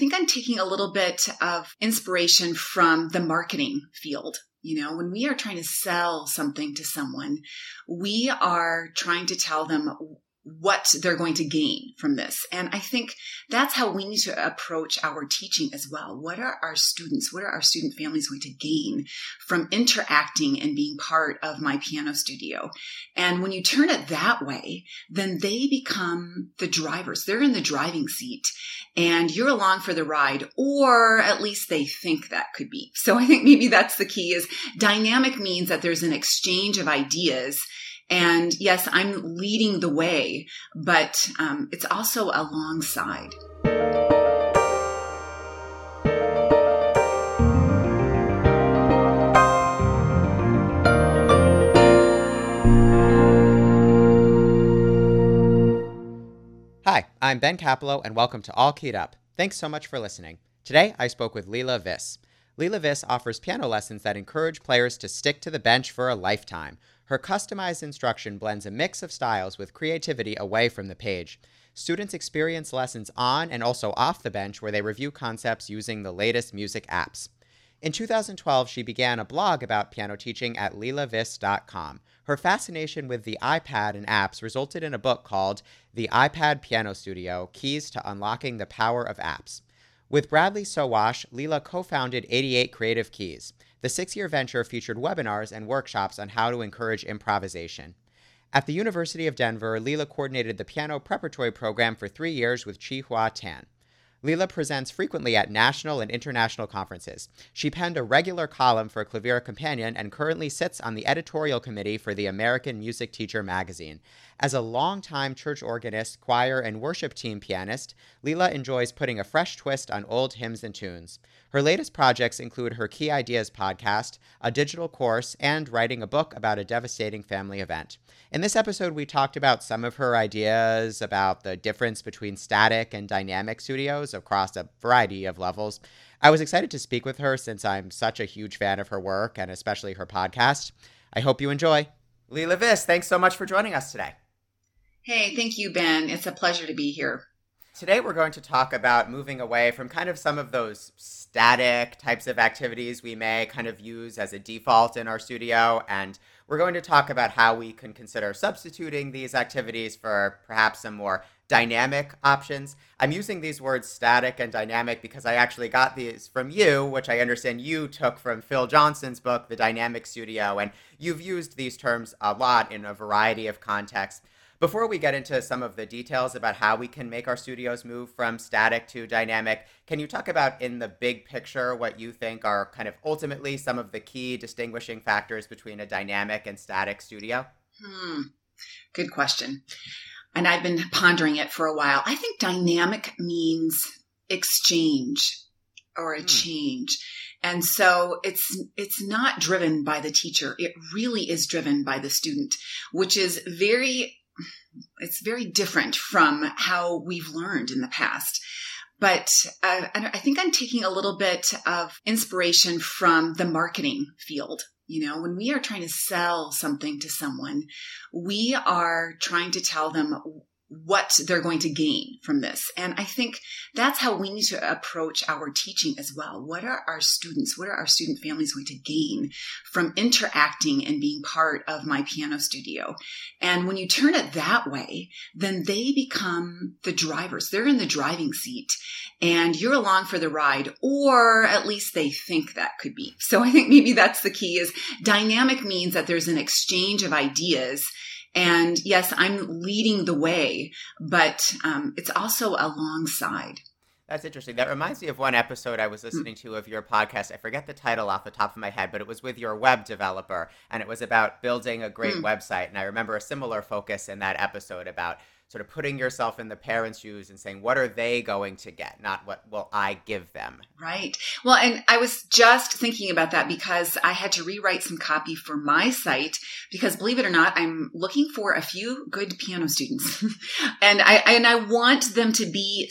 think I'm taking a little bit of inspiration from the marketing field. You know, when we are trying to sell something to someone, we are trying to tell them what they're going to gain from this. And I think that's how we need to approach our teaching as well. What are our students, what are our student families going to gain from interacting and being part of my piano studio? And when you turn it that way, then they become the drivers. They're in the driving seat and you're along for the ride, or at least they think that could be. So I think maybe that's the key is dynamic means that there's an exchange of ideas. And yes, I'm leading the way, but it's also alongside. Hi, I'm Ben Capelo, and welcome to All Keyed Up. Thanks so much for listening. Today, I spoke with Leila Viss. Leila Viss offers piano lessons that encourage players to stick to the bench for a lifetime. Her customized instruction blends a mix of styles with creativity away from the page. Students experience lessons on and also off the bench where they review concepts using the latest music apps. In 2012, she began a blog about piano teaching at leilaviss.com. Her fascination with the iPad and apps resulted in a book called The iPad Piano Studio: Keys to Unlocking the Power of Apps. With Bradley Sowash, Leila co-founded 88 Creative Keys. The 6-year venture featured webinars and workshops on how to encourage improvisation. At the University of Denver, Leila coordinated the piano preparatory program for 3 years with Chi Hua Tan. Leila presents frequently at national and international conferences. She penned a regular column for Clavier Companion and currently sits on the editorial committee for the American Music Teacher magazine. As a longtime church organist, choir, and worship team pianist, Leila enjoys putting a fresh twist on old hymns and tunes. Her latest projects include her Key Ideas podcast, a digital course, and writing a book about a devastating family event. In this episode, we talked about some of her ideas about the difference between static and dynamic studios across a variety of levels. I was excited to speak with her since I'm such a huge fan of her work and especially her podcast. I hope you enjoy. Leila Viss, thanks so much for joining us today. Hey, thank you, Ben. It's a pleasure to be here. Today, we're going to talk about moving away from kind of some of those static types of activities we may kind of use as a default in our studio. And we're going to talk about how we can consider substituting these activities for perhaps some more dynamic options. I'm using these words static and dynamic because I actually got these from you, which I understand you took from Phil Johnson's book, The Dynamic Studio, and you've used these terms a lot in a variety of contexts. Before we get into some of the details about how we can make our studios move from static to dynamic, can you talk about in the big picture what you think are kind of ultimately some of the key distinguishing factors between a dynamic and static studio? Good question. And I've been pondering it for a while. I think dynamic means exchange or a change. And so it's not driven by the teacher. It really is driven by the student, which is very different from how we've learned in the past. But I think I'm taking a little bit of inspiration from the marketing field. You know, when we are trying to sell something to someone, we are trying to tell them what they're going to gain from this. And I think that's how we need to approach our teaching as well. What are our students, what are our student families going to gain from interacting and being part of my piano studio? And when you turn it that way, then they become the drivers. They're in the driving seat and you're along for the ride, or at least they think that could be. So I think maybe that's the key is dynamic means that there's an exchange of ideas. And yes, I'm leading the way, but it's also alongside. That's interesting. That reminds me of one episode I was listening to of your podcast. I forget the title off the top of my head, but it was with your web developer, and it was about building a great website. And I remember a similar focus in that episode about sort of putting yourself in the parents' shoes and saying, what are they going to get? Not what will I give them? Right. Well, and I was just thinking about that because I had to rewrite some copy for my site because believe it or not, I'm looking for a few good piano students and I want them to be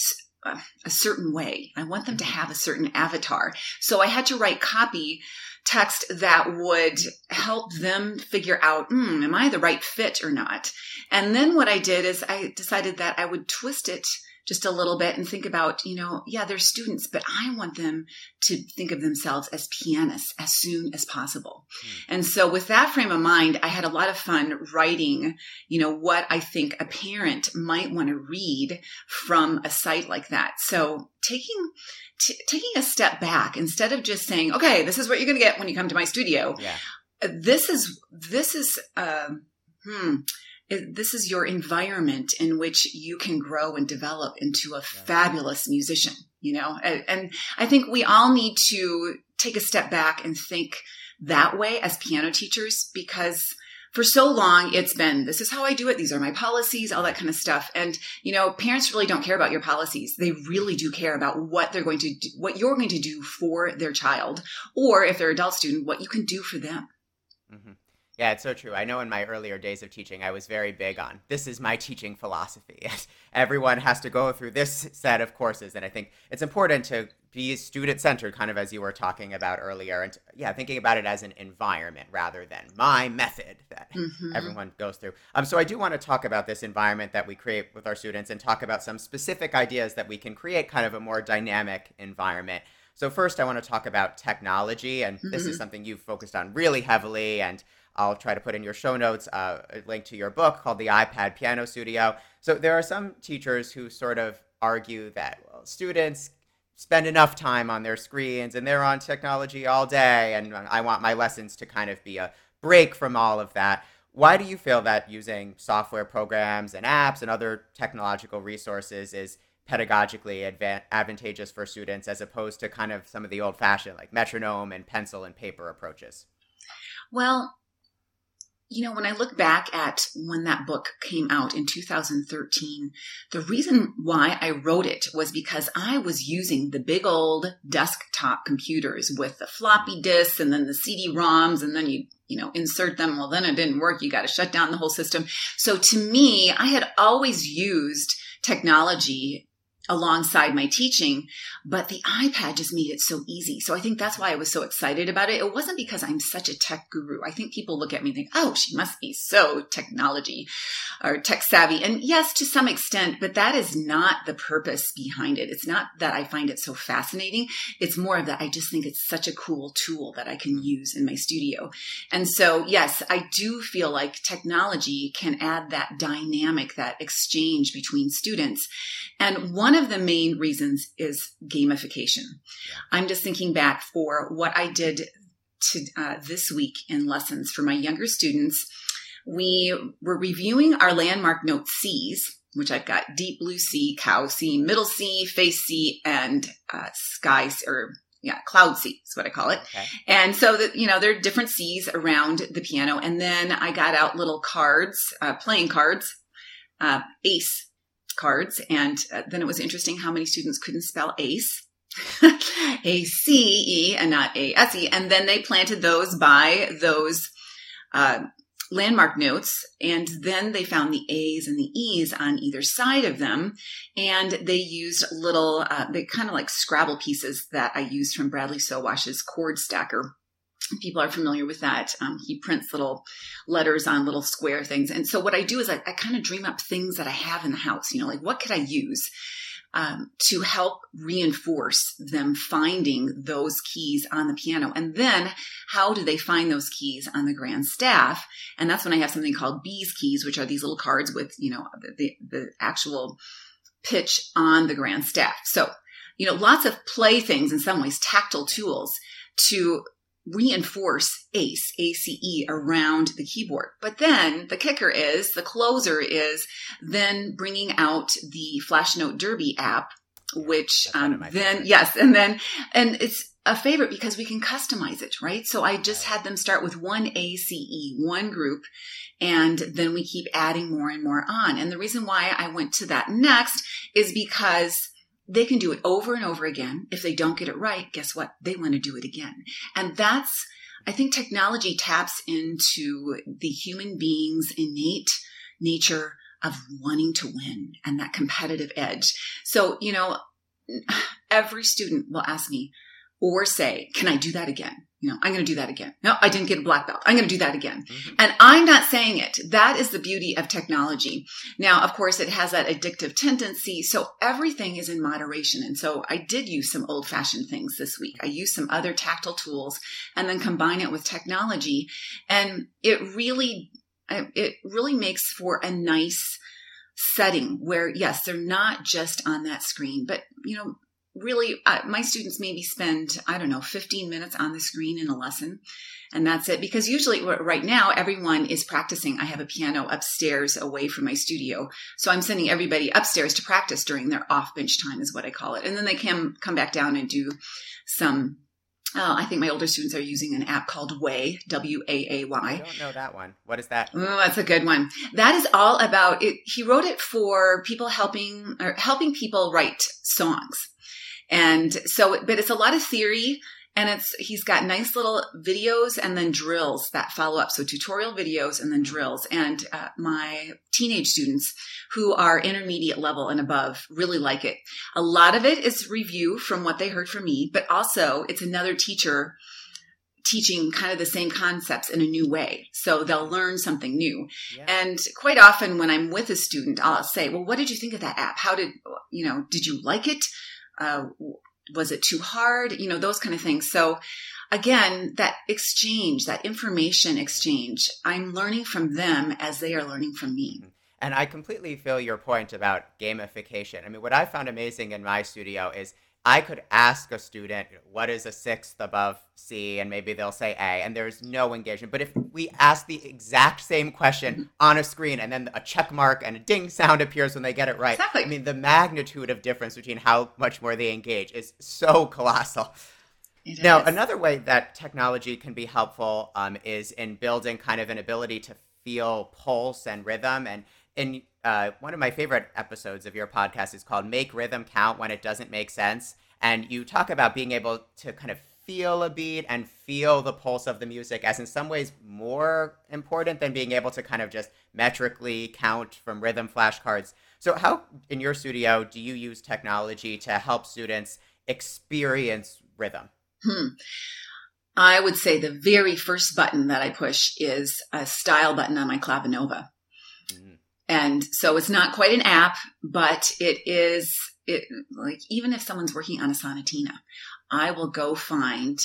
a certain way. I want them to have a certain avatar. So I had to write copy text that would help them figure out, am I the right fit or not? And then what I did is I decided that I would twist it just a little bit and think about, you know, yeah, they're students, but I want them to think of themselves as pianists as soon as possible. Mm-hmm. And so with that frame of mind, I had a lot of fun writing, you know, what I think a parent might want to read from a site like that. So taking a step back, instead of just saying, okay, this is what you're going to get when you come to my studio. Yeah. This is your environment in which you can grow and develop into a fabulous musician, you know? And I think we all need to take a step back and think that way as piano teachers, because for so long it's been, this is how I do it. These are my policies, all that kind of stuff. And, you know, parents really don't care about your policies. They really do care about what they're going to do, what you're going to do for their child, or if they're an adult student, what you can do for them. Mm-hmm. Yeah, it's so true. I know in my earlier days of teaching, I was very big on, this is my teaching philosophy. Everyone has to go through this set of courses. And I think it's important to be student-centered, kind of as you were talking about earlier. And yeah, thinking about it as an environment rather than my method that everyone goes through. So I do want to talk about this environment that we create with our students and talk about some specific ideas that we can create kind of a more dynamic environment. So first, I want to talk about technology. And this is something you've focused on really heavily, and I'll try to put in your show notes a link to your book called The iPad Piano Studio. So there are some teachers who sort of argue that, well, students spend enough time on their screens and they're on technology all day, and I want my lessons to kind of be a break from all of that. Why do you feel that using software programs and apps and other technological resources is pedagogically advantageous for students as opposed to kind of some of the old-fashioned like metronome and pencil and paper approaches? Well, you know, when I look back at when that book came out in 2013, the reason why I wrote it was because I was using the big old desktop computers with the floppy disks and then the CD-ROMs, and then you know, insert them. Well, then it didn't work. You got to shut down the whole system. So to me, I had always used technology alongside my teaching, but the iPad just made it so easy. So I think that's why I was so excited about it. It wasn't because I'm such a tech guru. I think people look at me and think, oh, she must be so technology or tech savvy. And yes, to some extent, but that is not the purpose behind it. It's not that I find it so fascinating. It's more of that I just think it's such a cool tool that I can use in my studio. And so, yes, I do feel like technology can add that dynamic, that exchange between students. And one of the main reasons is gamification. I'm just thinking back for what I did this week in lessons for my younger students. We were reviewing our landmark note Cs, which I've got deep blue C, cow C, middle C, face C, and sky or cloud C is what I call it. Okay. And so that, you know, there are different Cs around the piano. And then I got out little cards, playing cards, ace cards. And then it was interesting how many students couldn't spell ace, A-C-E and not A-S-E. And then they planted those by those landmark notes. And then they found the A's and the E's on either side of them. And they used little, they kind of like Scrabble pieces that I used from Bradley Sowash's Chord Stacker. People are familiar with that. He prints little letters on little square things. And so what I do is I kind of dream up things that I have in the house, you know, like what could I use to help reinforce them finding those keys on the piano? And then how do they find those keys on the grand staff? And that's when I have something called B's keys, which are these little cards with, you know, the actual pitch on the grand staff. So, you know, lots of play things in some ways, tactile tools to reinforce ace, A-C-E, around the keyboard. But then the kicker is, the closer is then bringing out the Flash Note Derby app, which and it's a favorite because we can customize it, right? So I just had them start with one A-C-E, one group, and then we keep adding more and more on. And the reason why I went to that next is because they can do it over and over again. If they don't get it right, guess what? They want to do it again. And that's, I think technology taps into the human being's innate nature of wanting to win and that competitive edge. So, you know, every student will ask me or say, can I do that again? You know, I'm going to do that again. No, I didn't get a black belt. I'm going to do that again. Mm-hmm. And I'm not saying it. That is the beauty of technology. Now, of course, it has that addictive tendency. So everything is in moderation. And so I did use some old fashioned things this week. I used some other tactile tools and then combine it with technology. And it really makes for a nice setting where, yes, they're not just on that screen, but, you know, really, my students maybe spend, 15 minutes on the screen in a lesson. And that's it. Because usually right now, everyone is practicing. I have a piano upstairs away from my studio. So I'm sending everybody upstairs to practice during their off bench time is what I call it. And then they can come back down and do some, I think my older students are using an app called Way, W-A-A-Y. I don't know that one. What is that? Oh, that's a good one. That is all about it. He wrote it for people helping people write songs. And so, but it's a lot of theory and he's got nice little videos and then drills that follow up. So tutorial videos and then drills. And my teenage students who are intermediate level and above really like it. A lot of it is review from what they heard from me, but also it's another teacher teaching kind of the same concepts in a new way. So they'll learn something new. Yeah. And quite often when I'm with a student, I'll say, well, what did you think of that app? How did you like it? Was it too hard? You know, those kind of things. So again, that exchange, that information exchange, I'm learning from them as they are learning from me. And I completely feel your point about gamification. I mean, what I found amazing in my studio is I could ask a student, what is a sixth above C? And maybe they'll say A, and there's no engagement. But if we ask the exact same question mm-hmm. on a screen and then a check mark and a ding sound appears when they get it right. Exactly. I mean, the magnitude of difference between how much more they engage is so colossal. Now, another way that technology can be helpful is in building kind of an ability to feel pulse and rhythm. And in one of my favorite episodes of your podcast is called Make Rhythm Count When It Doesn't Make Sense. And you talk about being able to kind of feel a beat and feel the pulse of the music as in some ways more important than being able to kind of just metrically count from rhythm flashcards. So how in your studio do you use technology to help students experience rhythm? I would say the very first button that I push is a style button on my Clavinova. And so it's not quite an app, but it is like, even if someone's working on a sonatina, I will go find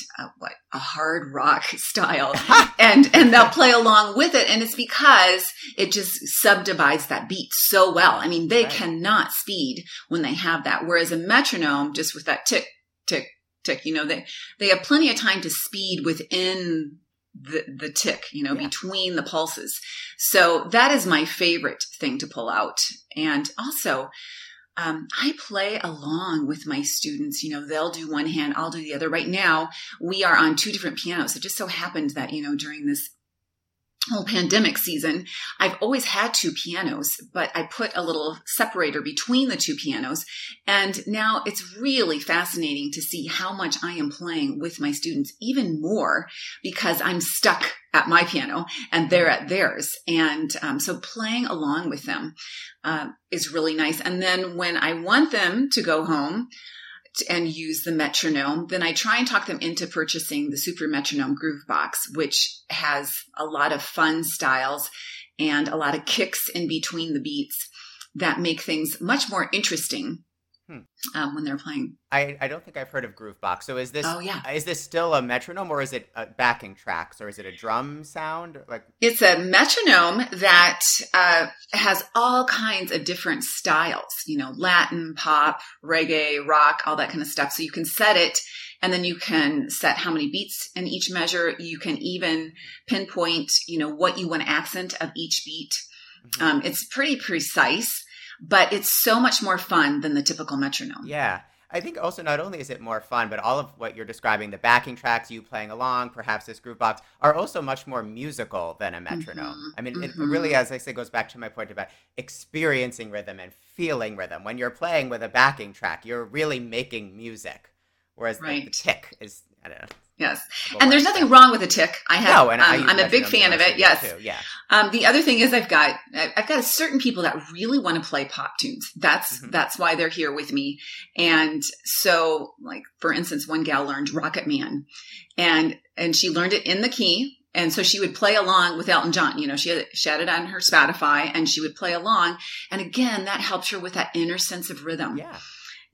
a hard rock style and they'll play along with it. And it's because it just subdivides that beat so well. I mean, they cannot speed when they have that. Whereas a metronome, just with that tick, tick, tick, you know, they have plenty of time to speed within the tick, you know, between the pulses. So that is my favorite thing to pull out. And also, I play along with my students. You know, they'll do one hand, I'll do the other. Right now, we are on two different pianos. It just so happened that, you know, during this whole pandemic season, I've always had two pianos, but I put a little separator between the two pianos. And now it's really fascinating to see how much I am playing with my students, even more because I'm stuck at my piano and they're at theirs. And so playing along with them is really nice. And then when I want them to go home and use the metronome, then I try and talk them into purchasing the Super Metronome Groove Box, which has a lot of fun styles and a lot of kicks in between the beats that make things much more interesting when they're playing. I don't think I've heard of Groove Box. So is this is this still a metronome, or is it backing tracks, or is it a drum sound? It's a metronome that has all kinds of different styles, you know, Latin, pop, reggae, rock, all that kind of stuff. So you can set it, and then you can set how many beats in each measure. You can even pinpoint, you know, what you want accent of each beat. Mm-hmm. It's pretty precise. But it's so much more fun than the typical metronome. Yeah. I think also not only is it more fun, but all of what you're describing, the backing tracks, you playing along, perhaps this groove box, are also much more musical than a metronome. Mm-hmm. I mean, it really, as I say, goes back to my point about experiencing rhythm and feeling rhythm. When you're playing with a backing track, you're really making music, whereas the tick is, I don't know, Yes. And there's nothing wrong with a tick. I have, I'm a big fan of it. Yes. Yeah. The other thing is I've got a certain people that really want to play pop tunes. That's why they're here with me. And so, like, for instance, one gal learned Rocket Man and she learned it in the key. And so she would play along with Elton John. You know, she had it on her Spotify and she would play along. And again, that helps her with that inner sense of rhythm. Yeah.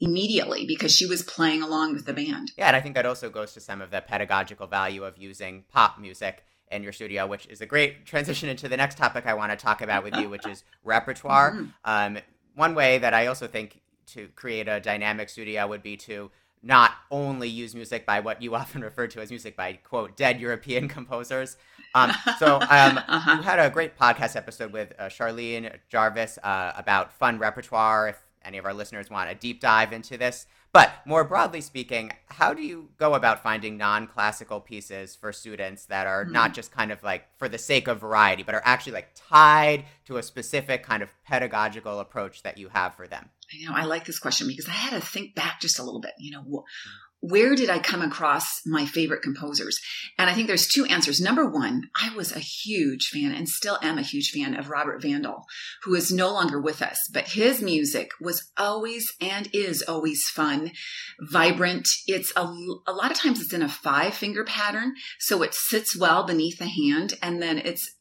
Immediately, because she was playing along with the band. Yeah, and I think that also goes to some of the pedagogical value of using pop music in your studio, which is a great transition into the next topic I want to talk about with you, which is repertoire. Mm-hmm. One way that I also think to create a dynamic studio would be to not only use music by what you often refer to as music by, quote, dead European composers. You had a great podcast episode with Charlene Jarvis about fun repertoire, if any of our listeners want a deep dive into this. But more broadly speaking, how do you go about finding non-classical pieces for students that are not just kind of like for the sake of variety, but are actually like tied to a specific kind of pedagogical approach that you have for them? I know, I like this question because I had to think back just a little bit. You know, where did I come across my favorite composers? And I think there's two answers. Number one, I was a huge fan and still am a huge fan of Robert Vandall, who is no longer with us, but his music was always and is always fun, vibrant. It's a lot of times it's in a 5-finger pattern, so it sits well beneath the hand, and then it's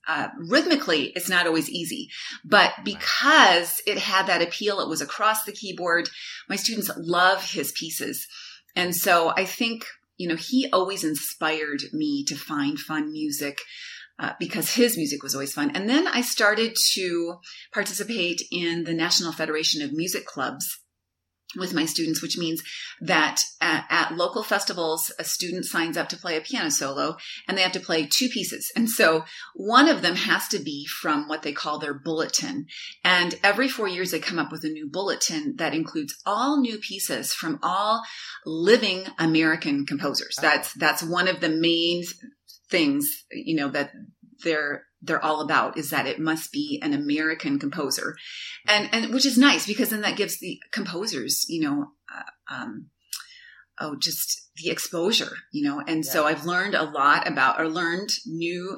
rhythmically, it's not always easy, but because it had that appeal, it was across the keyboard. My students love his pieces. And so I think, you know, he always inspired me to find fun music because his music was always fun. And then I started to participate in the National Federation of Music Clubs with my students, which means that at local festivals, a student signs up to play a piano solo and they have to play 2 pieces. And so one of them has to be from what they call their bulletin. And every 4 years, they come up with a new bulletin that includes all new pieces from all living American composers. That's one of the main things, you know, that they're all about, is that it must be an American composer, and which is nice because then that gives the composers, you know, just the exposure, you know. And so I've learned a lot about new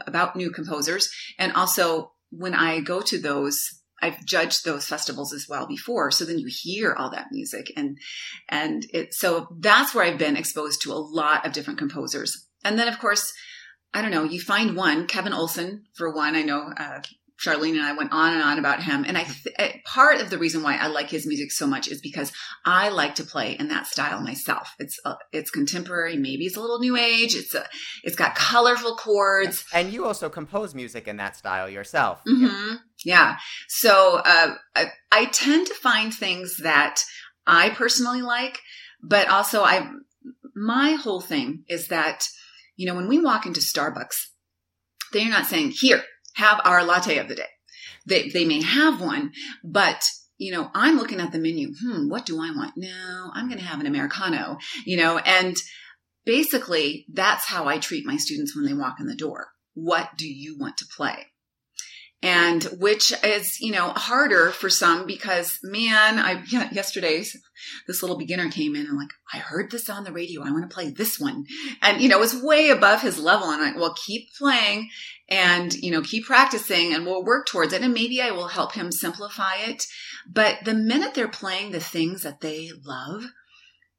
composers, and also when I go to those, I've judged those festivals as well before. So then you hear all that music, and it, so that's where I've been exposed to a lot of different composers, and then of course, I don't know, you find one, Kevin Olson, for one. I know Charlene and I went on and on about him. And part of the reason why I like his music so much is because I like to play in that style myself. It's contemporary. Maybe it's a little new age. It's got colorful chords. And you also compose music in that style yourself. Mm-hmm. Yeah. So I tend to find things that I personally like, but also my whole thing is that, you know, when we walk into Starbucks, they're not saying, here, have our latte of the day. They may have one, but, you know, I'm looking at the menu. What do I want? No, I'm going to have an Americano, you know, and basically that's how I treat my students when they walk in the door. What do you want to play? And which is, you know, harder for some because, man, yesterday this little beginner came in and like, I heard this on the radio. I want to play this one. And, you know, it was way above his level. And I'm like, well, keep playing and, you know, keep practicing and we'll work towards it. And maybe I will help him simplify it. But the minute they're playing the things that they love,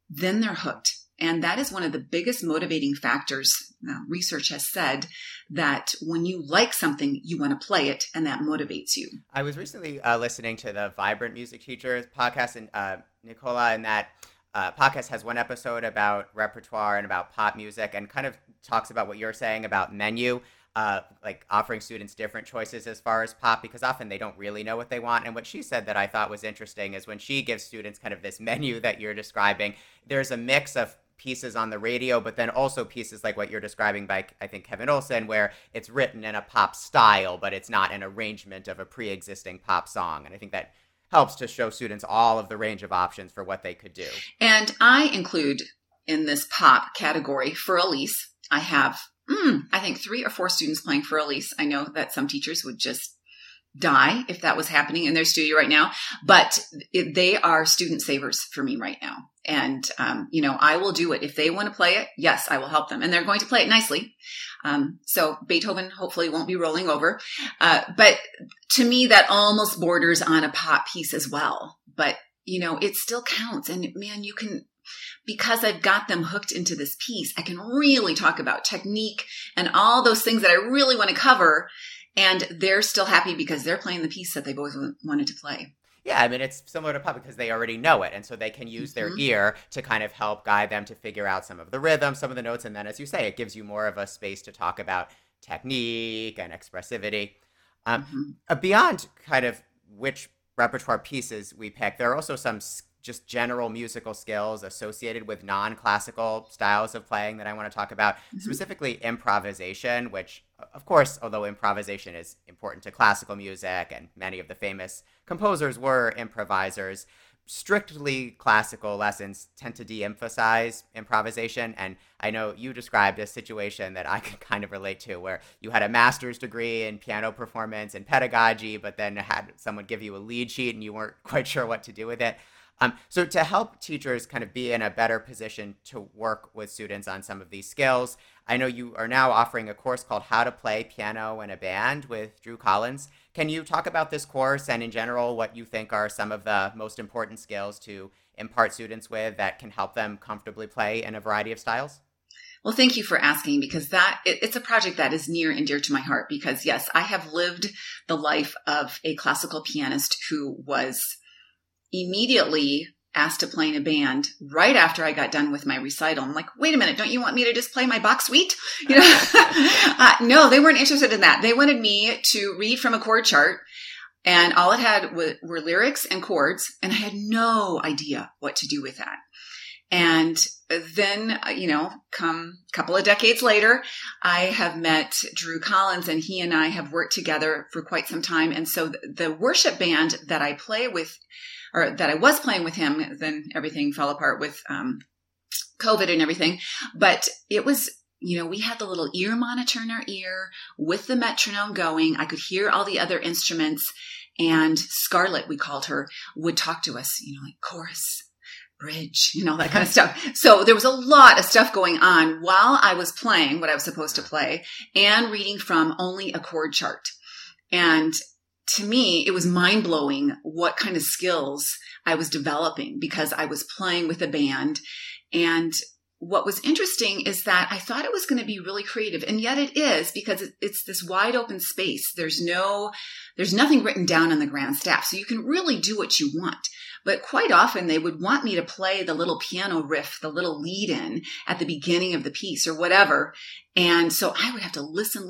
then they're hooked. And that is one of the biggest motivating factors. Now, research has said that when you like something, you want to play it, and that motivates you. I was recently listening to the Vibrant Music Teachers podcast, and Nicola, and that podcast has one episode about repertoire and about pop music, and kind of talks about what you're saying about menu, like offering students different choices as far as pop, because often they don't really know what they want. And what she said that I thought was interesting is when she gives students kind of this menu that you're describing, there's a mix of pieces on the radio, but then also pieces like what you're describing by, I think, Kevin Olson, where it's written in a pop style, but it's not an arrangement of a pre-existing pop song. And I think that helps to show students all of the range of options for what they could do. And I include in this pop category Für Elise. I have, I think, 3 or 4 students playing Für Elise. I know that some teachers would just die if that was happening in their studio right now, but they are student savers for me right now. And, I will do it. If they want to play it, yes, I will help them. And they're going to play it nicely. So Beethoven hopefully won't be rolling over. But to me, that almost borders on a pop piece as well. But, it still counts. And man, you can, because I've got them hooked into this piece, I can really talk about technique and all those things that I really want to cover. And they're still happy because they're playing the piece that they've always wanted to play. Yeah, it's similar to pop because they already know it. And so they can use their ear to kind of help guide them to figure out some of the rhythm, some of the notes. And then, as you say, it gives you more of a space to talk about technique and expressivity. Beyond kind of which repertoire pieces we pick, there are also some just general musical skills associated with non-classical styles of playing that I want to talk about, specifically improvisation, which, of course, although improvisation is important to classical music and many of the famous composers were improvisers, strictly classical lessons tend to de-emphasize improvisation. And I know you described a situation that I could kind of relate to where you had a master's degree in piano performance and pedagogy, but then had someone give you a lead sheet and you weren't quite sure what to do with it. So to help teachers kind of be in a better position to work with students on some of these skills, I know you are now offering a course called How to Play Piano in a Band with Drew Collins. Can you talk about this course and in general what you think are some of the most important skills to impart students with that can help them comfortably play in a variety of styles? Well, thank you for asking, because it's a project that is near and dear to my heart because, yes, I have lived the life of a classical pianist who was immediately asked to play in a band right after I got done with my recital. I'm like, wait a minute, don't you want me to just play my Bach suite? No, they weren't interested in that. They wanted me to read from a chord chart, and all it had were lyrics and chords, and I had no idea what to do with that. And then, come a couple of decades later, I have met Drew Collins, and he and I have worked together for quite some time. And so the worship band that I play with, or that I was playing with him, then everything fell apart with COVID and everything. But it was, we had the little ear monitor in our ear with the metronome going. I could hear all the other instruments, and Scarlett, we called her, would talk to us, like chorus, bridge, that kind of stuff. So there was a lot of stuff going on while I was playing what I was supposed to play and reading from only a chord chart. And to me, it was mind-blowing what kind of skills I was developing because I was playing with a band. And what was interesting is that I thought it was going to be really creative, and yet it is, because it's this wide open space. There's nothing written down on the grand staff, so you can really do what you want. But quite often they would want me to play the little piano riff, the little lead in at the beginning of the piece or whatever. And so I would have to listen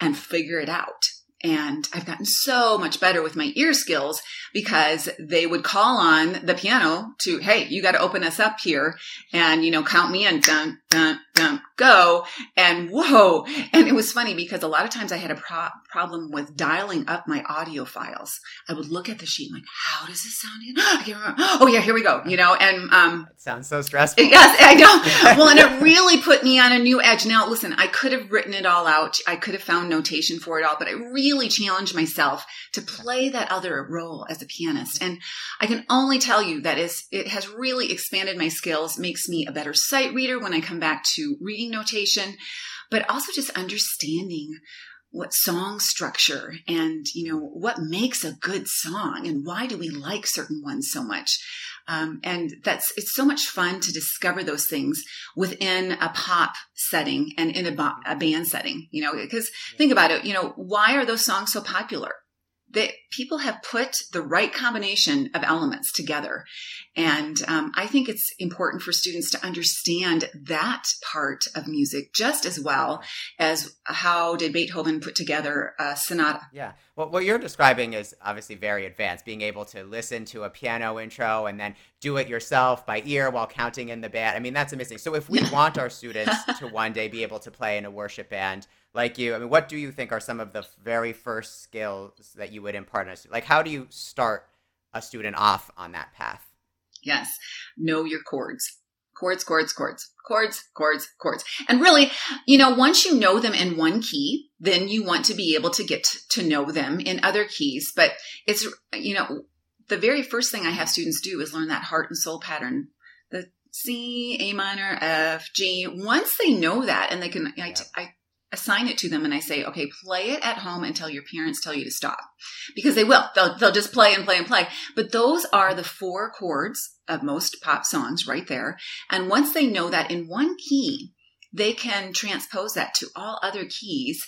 and figure it out. And I've gotten so much better with my ear skills because they would call on the piano to, hey, you got to open us up here and, count me in, dun, dun, dun, go. And whoa. And it was funny because a lot of times I had a problem with dialing up my audio files. I would look at the sheet and how does this sound? I can't remember. Oh yeah, here we go. And, it sounds so stressful. Yes, I know. Well, and it really put me on a new edge. Now, listen, I could have written it all out. I could have found notation for it all, but I really challenge myself to play that other role as a pianist. And I can only tell you that it has really expanded my skills, makes me a better sight reader when I come back to reading notation, but also just understanding what song structure and, what makes a good song and why do we like certain ones so much. And it's so much fun to discover those things within a pop setting and in a band setting, because think about it, why are those songs so popular? That people have put the right combination of elements together. And I think it's important for students to understand that part of music just as well as how did Beethoven put together a sonata. Yeah. Well, what you're describing is obviously very advanced, being able to listen to a piano intro and then do it yourself by ear while counting in the band. That's amazing. So if we want our students to one day be able to play in a worship band, like you, what do you think are some of the very first skills that you would impart on a student? Like, how do you start a student off on that path? Yes. Know your chords. Chords. And really, once you know them in one key, then you want to be able to get to know them in other keys. But it's, the very first thing I have students do is learn that heart and soul pattern, the C, A minor, F, G. Once they know that and they can, yeah. I assign it to them and I say, okay, play it at home until your parents tell you to stop, because they will. They'll just play and play and play. But those are the four chords of most pop songs right there. And once they know that in one key, they can transpose that to all other keys.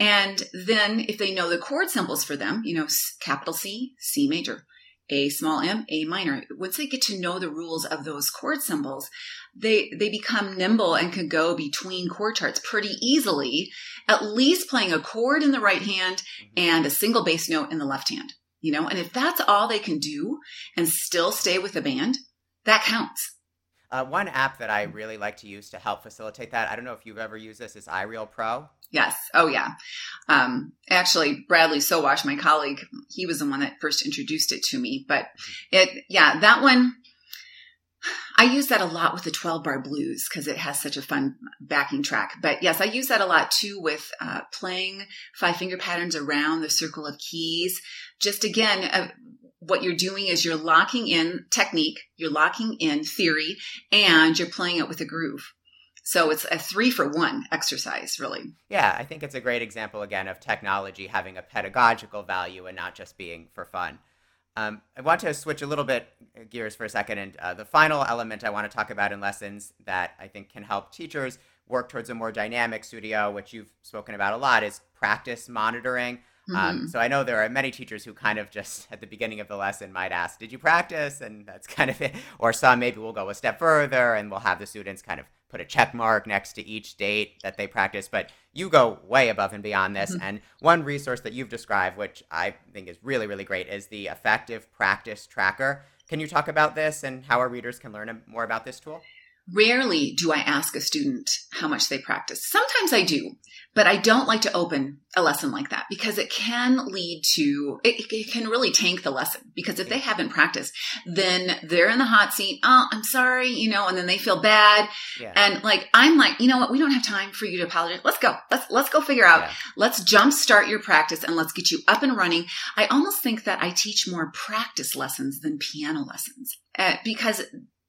And then if they know the chord symbols for them, you know, capital C, C major, A small m, A minor. Once they get to know the rules of those chord symbols, they become nimble and can go between chord charts pretty easily, at least playing a chord in the right hand and a single bass note in the left hand, you know? And if that's all they can do and still stay with the band, that counts. One app that I really like to use to help facilitate that, I don't know if you've ever used this, is iReal Pro. Yes. Oh, yeah. Actually, Bradley Sowash, my colleague, he was the one that first introduced it to me. But that one, I use that a lot with the 12-bar blues because it has such a fun backing track. But yes, I use that a lot too with playing five-finger patterns around the circle of keys. Just again, what you're doing is you're locking in technique, you're locking in theory, and you're playing it with a groove. So it's a 3-for-1 exercise, really. Yeah, I think it's a great example, again, of technology having a pedagogical value and not just being for fun. I want to switch a little bit gears for a second. And the final element I want to talk about in lessons that I think can help teachers work towards a more dynamic studio, which you've spoken about a lot, is practice monitoring. Mm-hmm. So I know there are many teachers who kind of just at the beginning of the lesson might ask, did you practice? And that's kind of it. Or some maybe will go a step further and we'll have the students kind of put a check mark next to each date that they practice. But you go way above and beyond this. Mm-hmm. And one resource that you've described, which I think is really, really great, is the Effective Practice Tracker. Can you talk about this and how our readers can learn more about this tool? Rarely do I ask a student how much they practice. Sometimes I do, but I don't like to open a lesson like that because it can lead to, it can really tank the lesson, because if they haven't practiced, then they're in the hot seat. Oh, I'm sorry, and then they feel bad. Yeah. And I'm like, you know what? We don't have time for you to apologize. Let's go. Let's go figure out. Yeah. Let's jumpstart your practice and let's get you up and running. I almost think that I teach more practice lessons than piano lessons because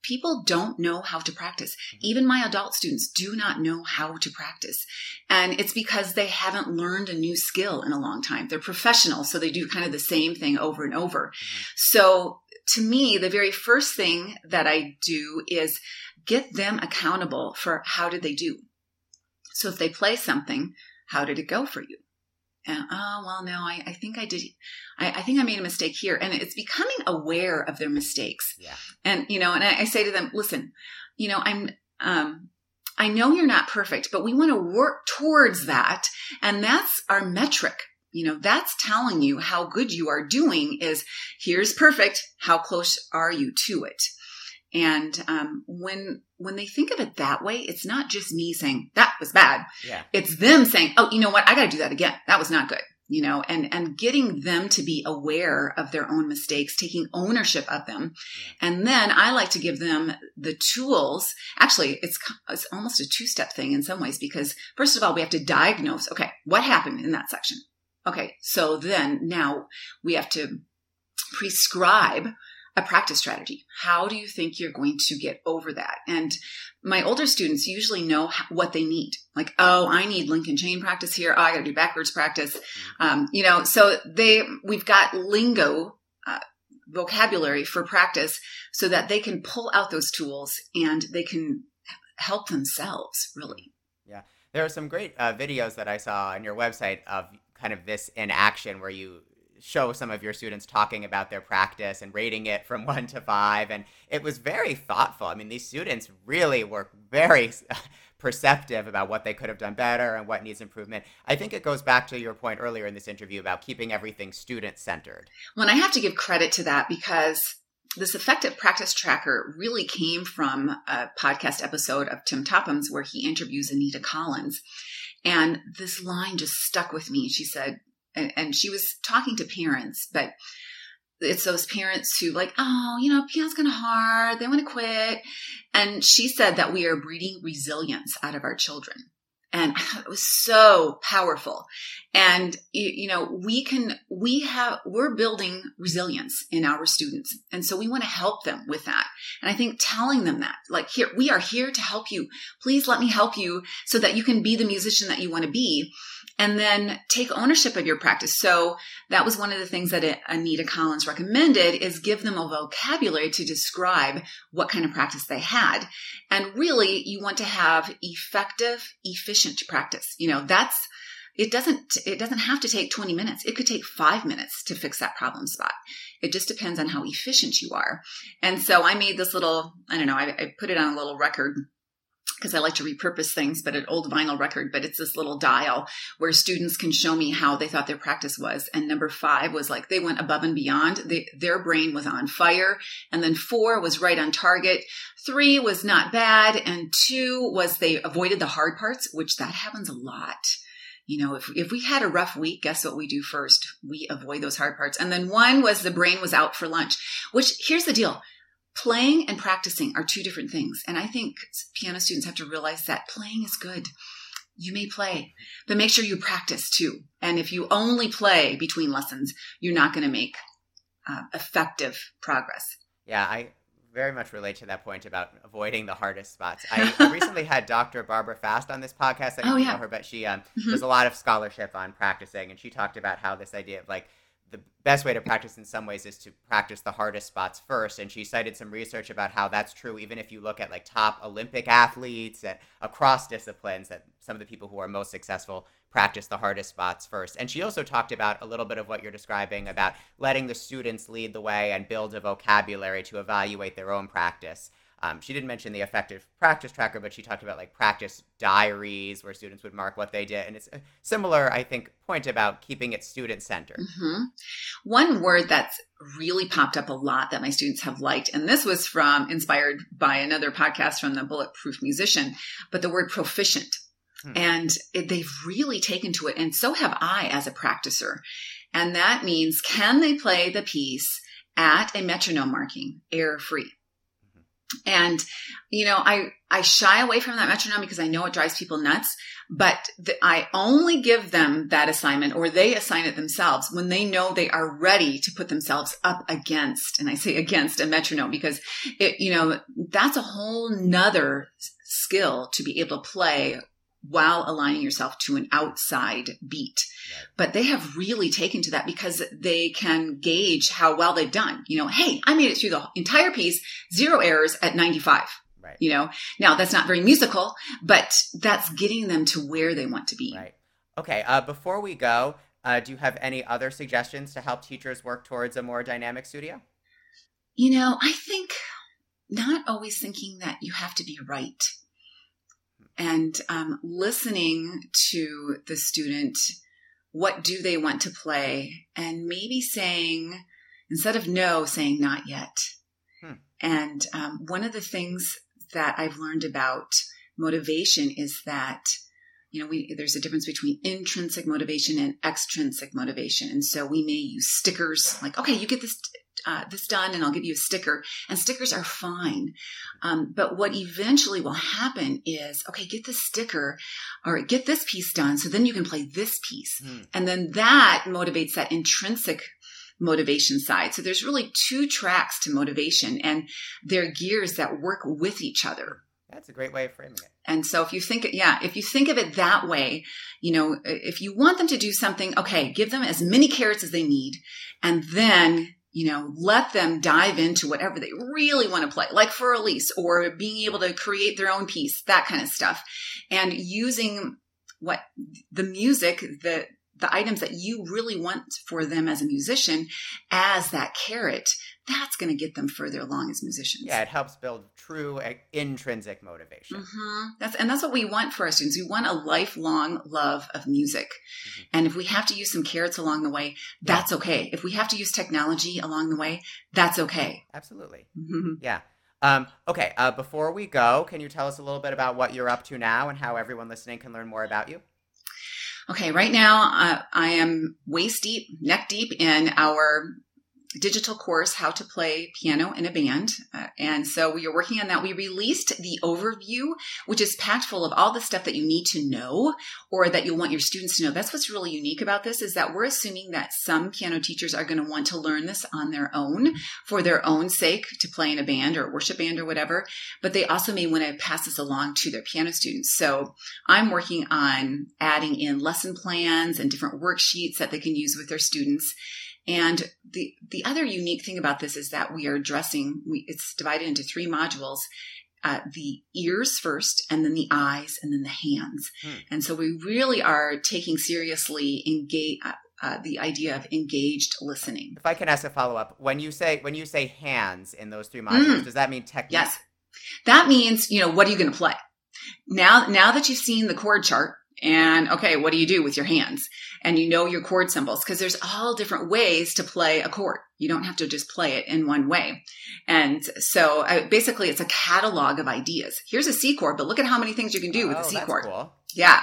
people don't know how to practice. Even my adult students do not know how to practice. And it's because they haven't learned a new skill in a long time. They're professionals, so they do kind of the same thing over and over. Mm-hmm. So to me, the very first thing that I do is get them accountable for how did they do. So if they play something, how did it go for you? And, I think I did. I think I made a mistake here. And it's becoming aware of their mistakes. Yeah. And, and I say to them, listen, I know you're not perfect, but we want to work towards that. And that's our metric. That's telling you how good you are doing is here's perfect. How close are you to it? And when they think of it that way, it's not just me saying that was bad. Yeah. It's them saying, oh, you know what? I got to do that again. That was not good, and getting them to be aware of their own mistakes, taking ownership of them. Yeah. And then I like to give them the tools. Actually, it's almost a two-step thing in some ways, because first of all, we have to diagnose, okay, what happened in that section? Okay, so then now we have to prescribe a practice strategy. How do you think you're going to get over that? And my older students usually know what they need. Like, oh, I need link and chain practice here. Oh, I got to do backwards practice. So we've got lingo, vocabulary for practice so that they can pull out those tools and they can help themselves, really. Yeah. There are some great videos that I saw on your website of kind of this in action where you show some of your students talking about their practice and rating it from 1 to 5. And it was very thoughtful. I mean, these students really were very perceptive about what they could have done better and what needs improvement. I think it goes back to your point earlier in this interview about keeping everything student-centered. Well, and I have to give credit to that because this Effective Practice Tracker really came from a podcast episode of Tim Topham's where he interviews Anita Collins. And this line just stuck with me. She said, and she was talking to parents, but it's those parents who like, oh, piano's kind of hard. They want to quit. And she said that we are breeding resilience out of our children. And I thought it was so powerful. And, you know, we're building resilience in our students. And so we want to help them with that. And I think telling them that, like, here, we are here to help you. Please let me help you so that you can be the musician that you want to be. And then take ownership of your practice. So that was one of the things that Anita Collins recommended, is give them a vocabulary to describe what kind of practice they had. And really, you want to have effective, efficient practice. You know, it doesn't have to take 20 minutes. It could take 5 minutes to fix that problem spot. It just depends on how efficient you are. And so I made this little, I put it on a little record, because I like to repurpose things, but an old vinyl record, but it's this little dial where students can show me how they thought their practice was. And number 5 was like, they went above and beyond. Their brain was on fire. And then 4 was right on target. 3 was not bad. And 2 was they avoided the hard parts, which that happens a lot. You know, if we had a rough week, guess what we do first? We avoid those hard parts. And then 1 was the brain was out for lunch, which, here's the deal. Playing and practicing are two different things. And I think piano students have to realize that playing is good. You may play, but make sure you practice too. And if you only play between lessons, you're not going to make effective progress. Yeah, I very much relate to that point about avoiding the hardest spots. I recently had Dr. Barbara Fast on this podcast. I don't know her, but she does a lot of scholarship on practicing. And she talked about how this idea of, like, the best way to practice in some ways is to practice the hardest spots first. And she cited some research about how that's true. Even if you look at, like, top Olympic athletes and across disciplines, that some of the people who are most successful practice the hardest spots first. And she also talked about a little bit of what you're describing about letting the students lead the way and build a vocabulary to evaluate their own practice. She didn't mention the effective practice tracker, but she talked about, like, practice diaries where students would mark what they did. And it's a similar, I think, point about keeping it student-centered. Mm-hmm. One word that's really popped up a lot that my students have liked, and this was inspired by another podcast from the Bulletproof Musician, but the word proficient. And they've really taken to it. And so have I as a practicer. And that means, can they play the piece at a metronome marking, error-free? And, you know, I shy away from that metronome because I know it drives people nuts, but I only give them that assignment, or they assign it themselves, when they know they are ready to put themselves up against, and I say against, a metronome, because it, you know, that's a whole nother skill to be able to play while aligning yourself to an outside beat. Right. But they have really taken to that because they can gauge how well they've done. You know, hey, I made it through the entire piece, 0 errors at 95. Right. You know, now that's not very musical, but that's getting them to where they want to be. Right. Okay. Before we go, do you have any other suggestions to help teachers work towards a more dynamic studio? You know, I think not always thinking that you have to be right. And listening to the student, what do they want to play? And maybe saying, instead of no, saying not yet. And one of the things that I've learned about motivation is that, you know, there's a difference between intrinsic motivation and extrinsic motivation. And so we may use stickers, like, okay, you get this done and I'll give you a sticker, and stickers are fine. But what eventually will happen is, okay, get this sticker or get this piece done, so then you can play this piece. And then that motivates that intrinsic motivation side. So there's really 2 tracks to motivation, and they're gears that work with each other. That's a great way of framing it. And so if you think of it that way, you know, if you want them to do something, okay, give them as many carrots as they need, and then, you know, let them dive into whatever they really want to play, like for Elise, or being able to create their own piece, that kind of stuff. And using what the music, the items that you really want for them as a musician, as that carrot, that's going to get them further along as musicians. Yeah, it helps build true intrinsic motivation. Mm-hmm. That's what we want for our students. We want a lifelong love of music. Mm-hmm. And if we have to use some carrots along the way, that's okay. If we have to use technology along the way, that's okay. Absolutely. Mm-hmm. Yeah. Okay. Before we go, can you tell us a little bit about what you're up to now and how everyone listening can learn more about you? Okay. Right now, I am waist deep, neck deep in our digital course, How to Play Piano in a Band. And so we are working on that. We released the overview, which is packed full of all the stuff that you need to know or that you'll want your students to know. That's what's really unique about this, is that we're assuming that some piano teachers are going to want to learn this on their own for their own sake, to play in a band or a worship band or whatever. But they also may want to pass this along to their piano students. So I'm working on adding in lesson plans and different worksheets that they can use with their students. And the other unique thing about this is that we are addressing, it's divided into three modules, the ears first, and then the eyes, and then the hands. And so we really are taking seriously the idea of engaged listening. If I can ask a follow-up, when you say hands in those three modules, does that mean technique? Yes. That means, what are you going to play? Now that you've seen the chord chart, and okay, what do you do with your hands? And your chord symbols, because there's all different ways to play a chord. You don't have to just play it in one way. And so basically it's a catalog of ideas. Here's a C chord, but look at how many things you can do with a C chord. Cool. Yeah.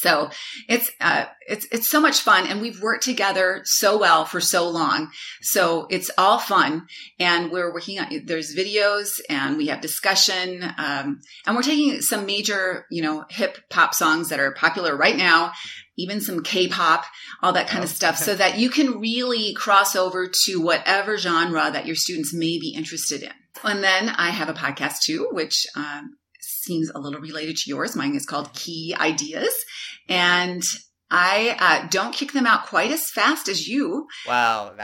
So it's so much fun, and we've worked together so well for so long. So it's all fun, and we're working on, there's videos, and we have discussion, and we're taking some major, hip pop songs that are popular right now, even some K-pop, all that kind of stuff, so that you can really cross over to whatever genre that your students may be interested in. And then I have a podcast too, which, seems a little related to yours. Mine is called Key Ideas. And I don't kick them out quite as fast as you. Well,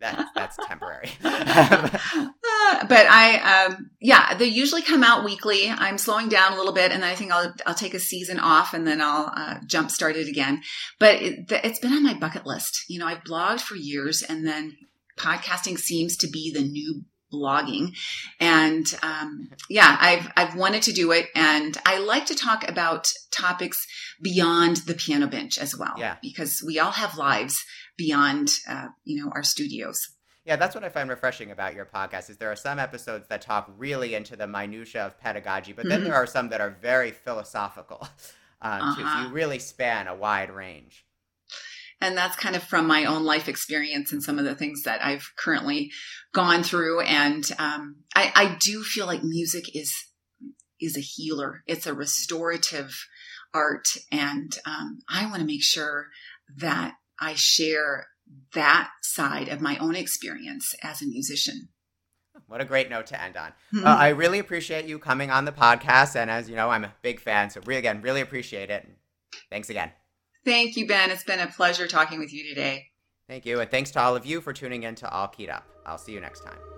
that's temporary. But they usually come out weekly. I'm slowing down a little bit, and then I think I'll take a season off, and then I'll jump start it again. But it's been on my bucket list. I've blogged for years, and then podcasting seems to be the new blogging. And I've wanted to do it. And I like to talk about topics beyond the piano bench as well, because we all have lives beyond, our studios. Yeah, that's what I find refreshing about your podcast, is there are some episodes that talk really into the minutia of pedagogy, but then there are some that are very philosophical. Too, so you really span a wide range. And that's kind of from my own life experience and some of the things that I've currently gone through. And I do feel like music is a healer. It's a restorative art. And I want to make sure that I share that side of my own experience as a musician. What a great note to end on. I really appreciate you coming on the podcast. And as you know, I'm a big fan. So really appreciate it. Thanks again. Thank you, Ben. It's been a pleasure talking with you today. Thank you. And thanks to all of you for tuning in to All Keyed Up. I'll see you next time.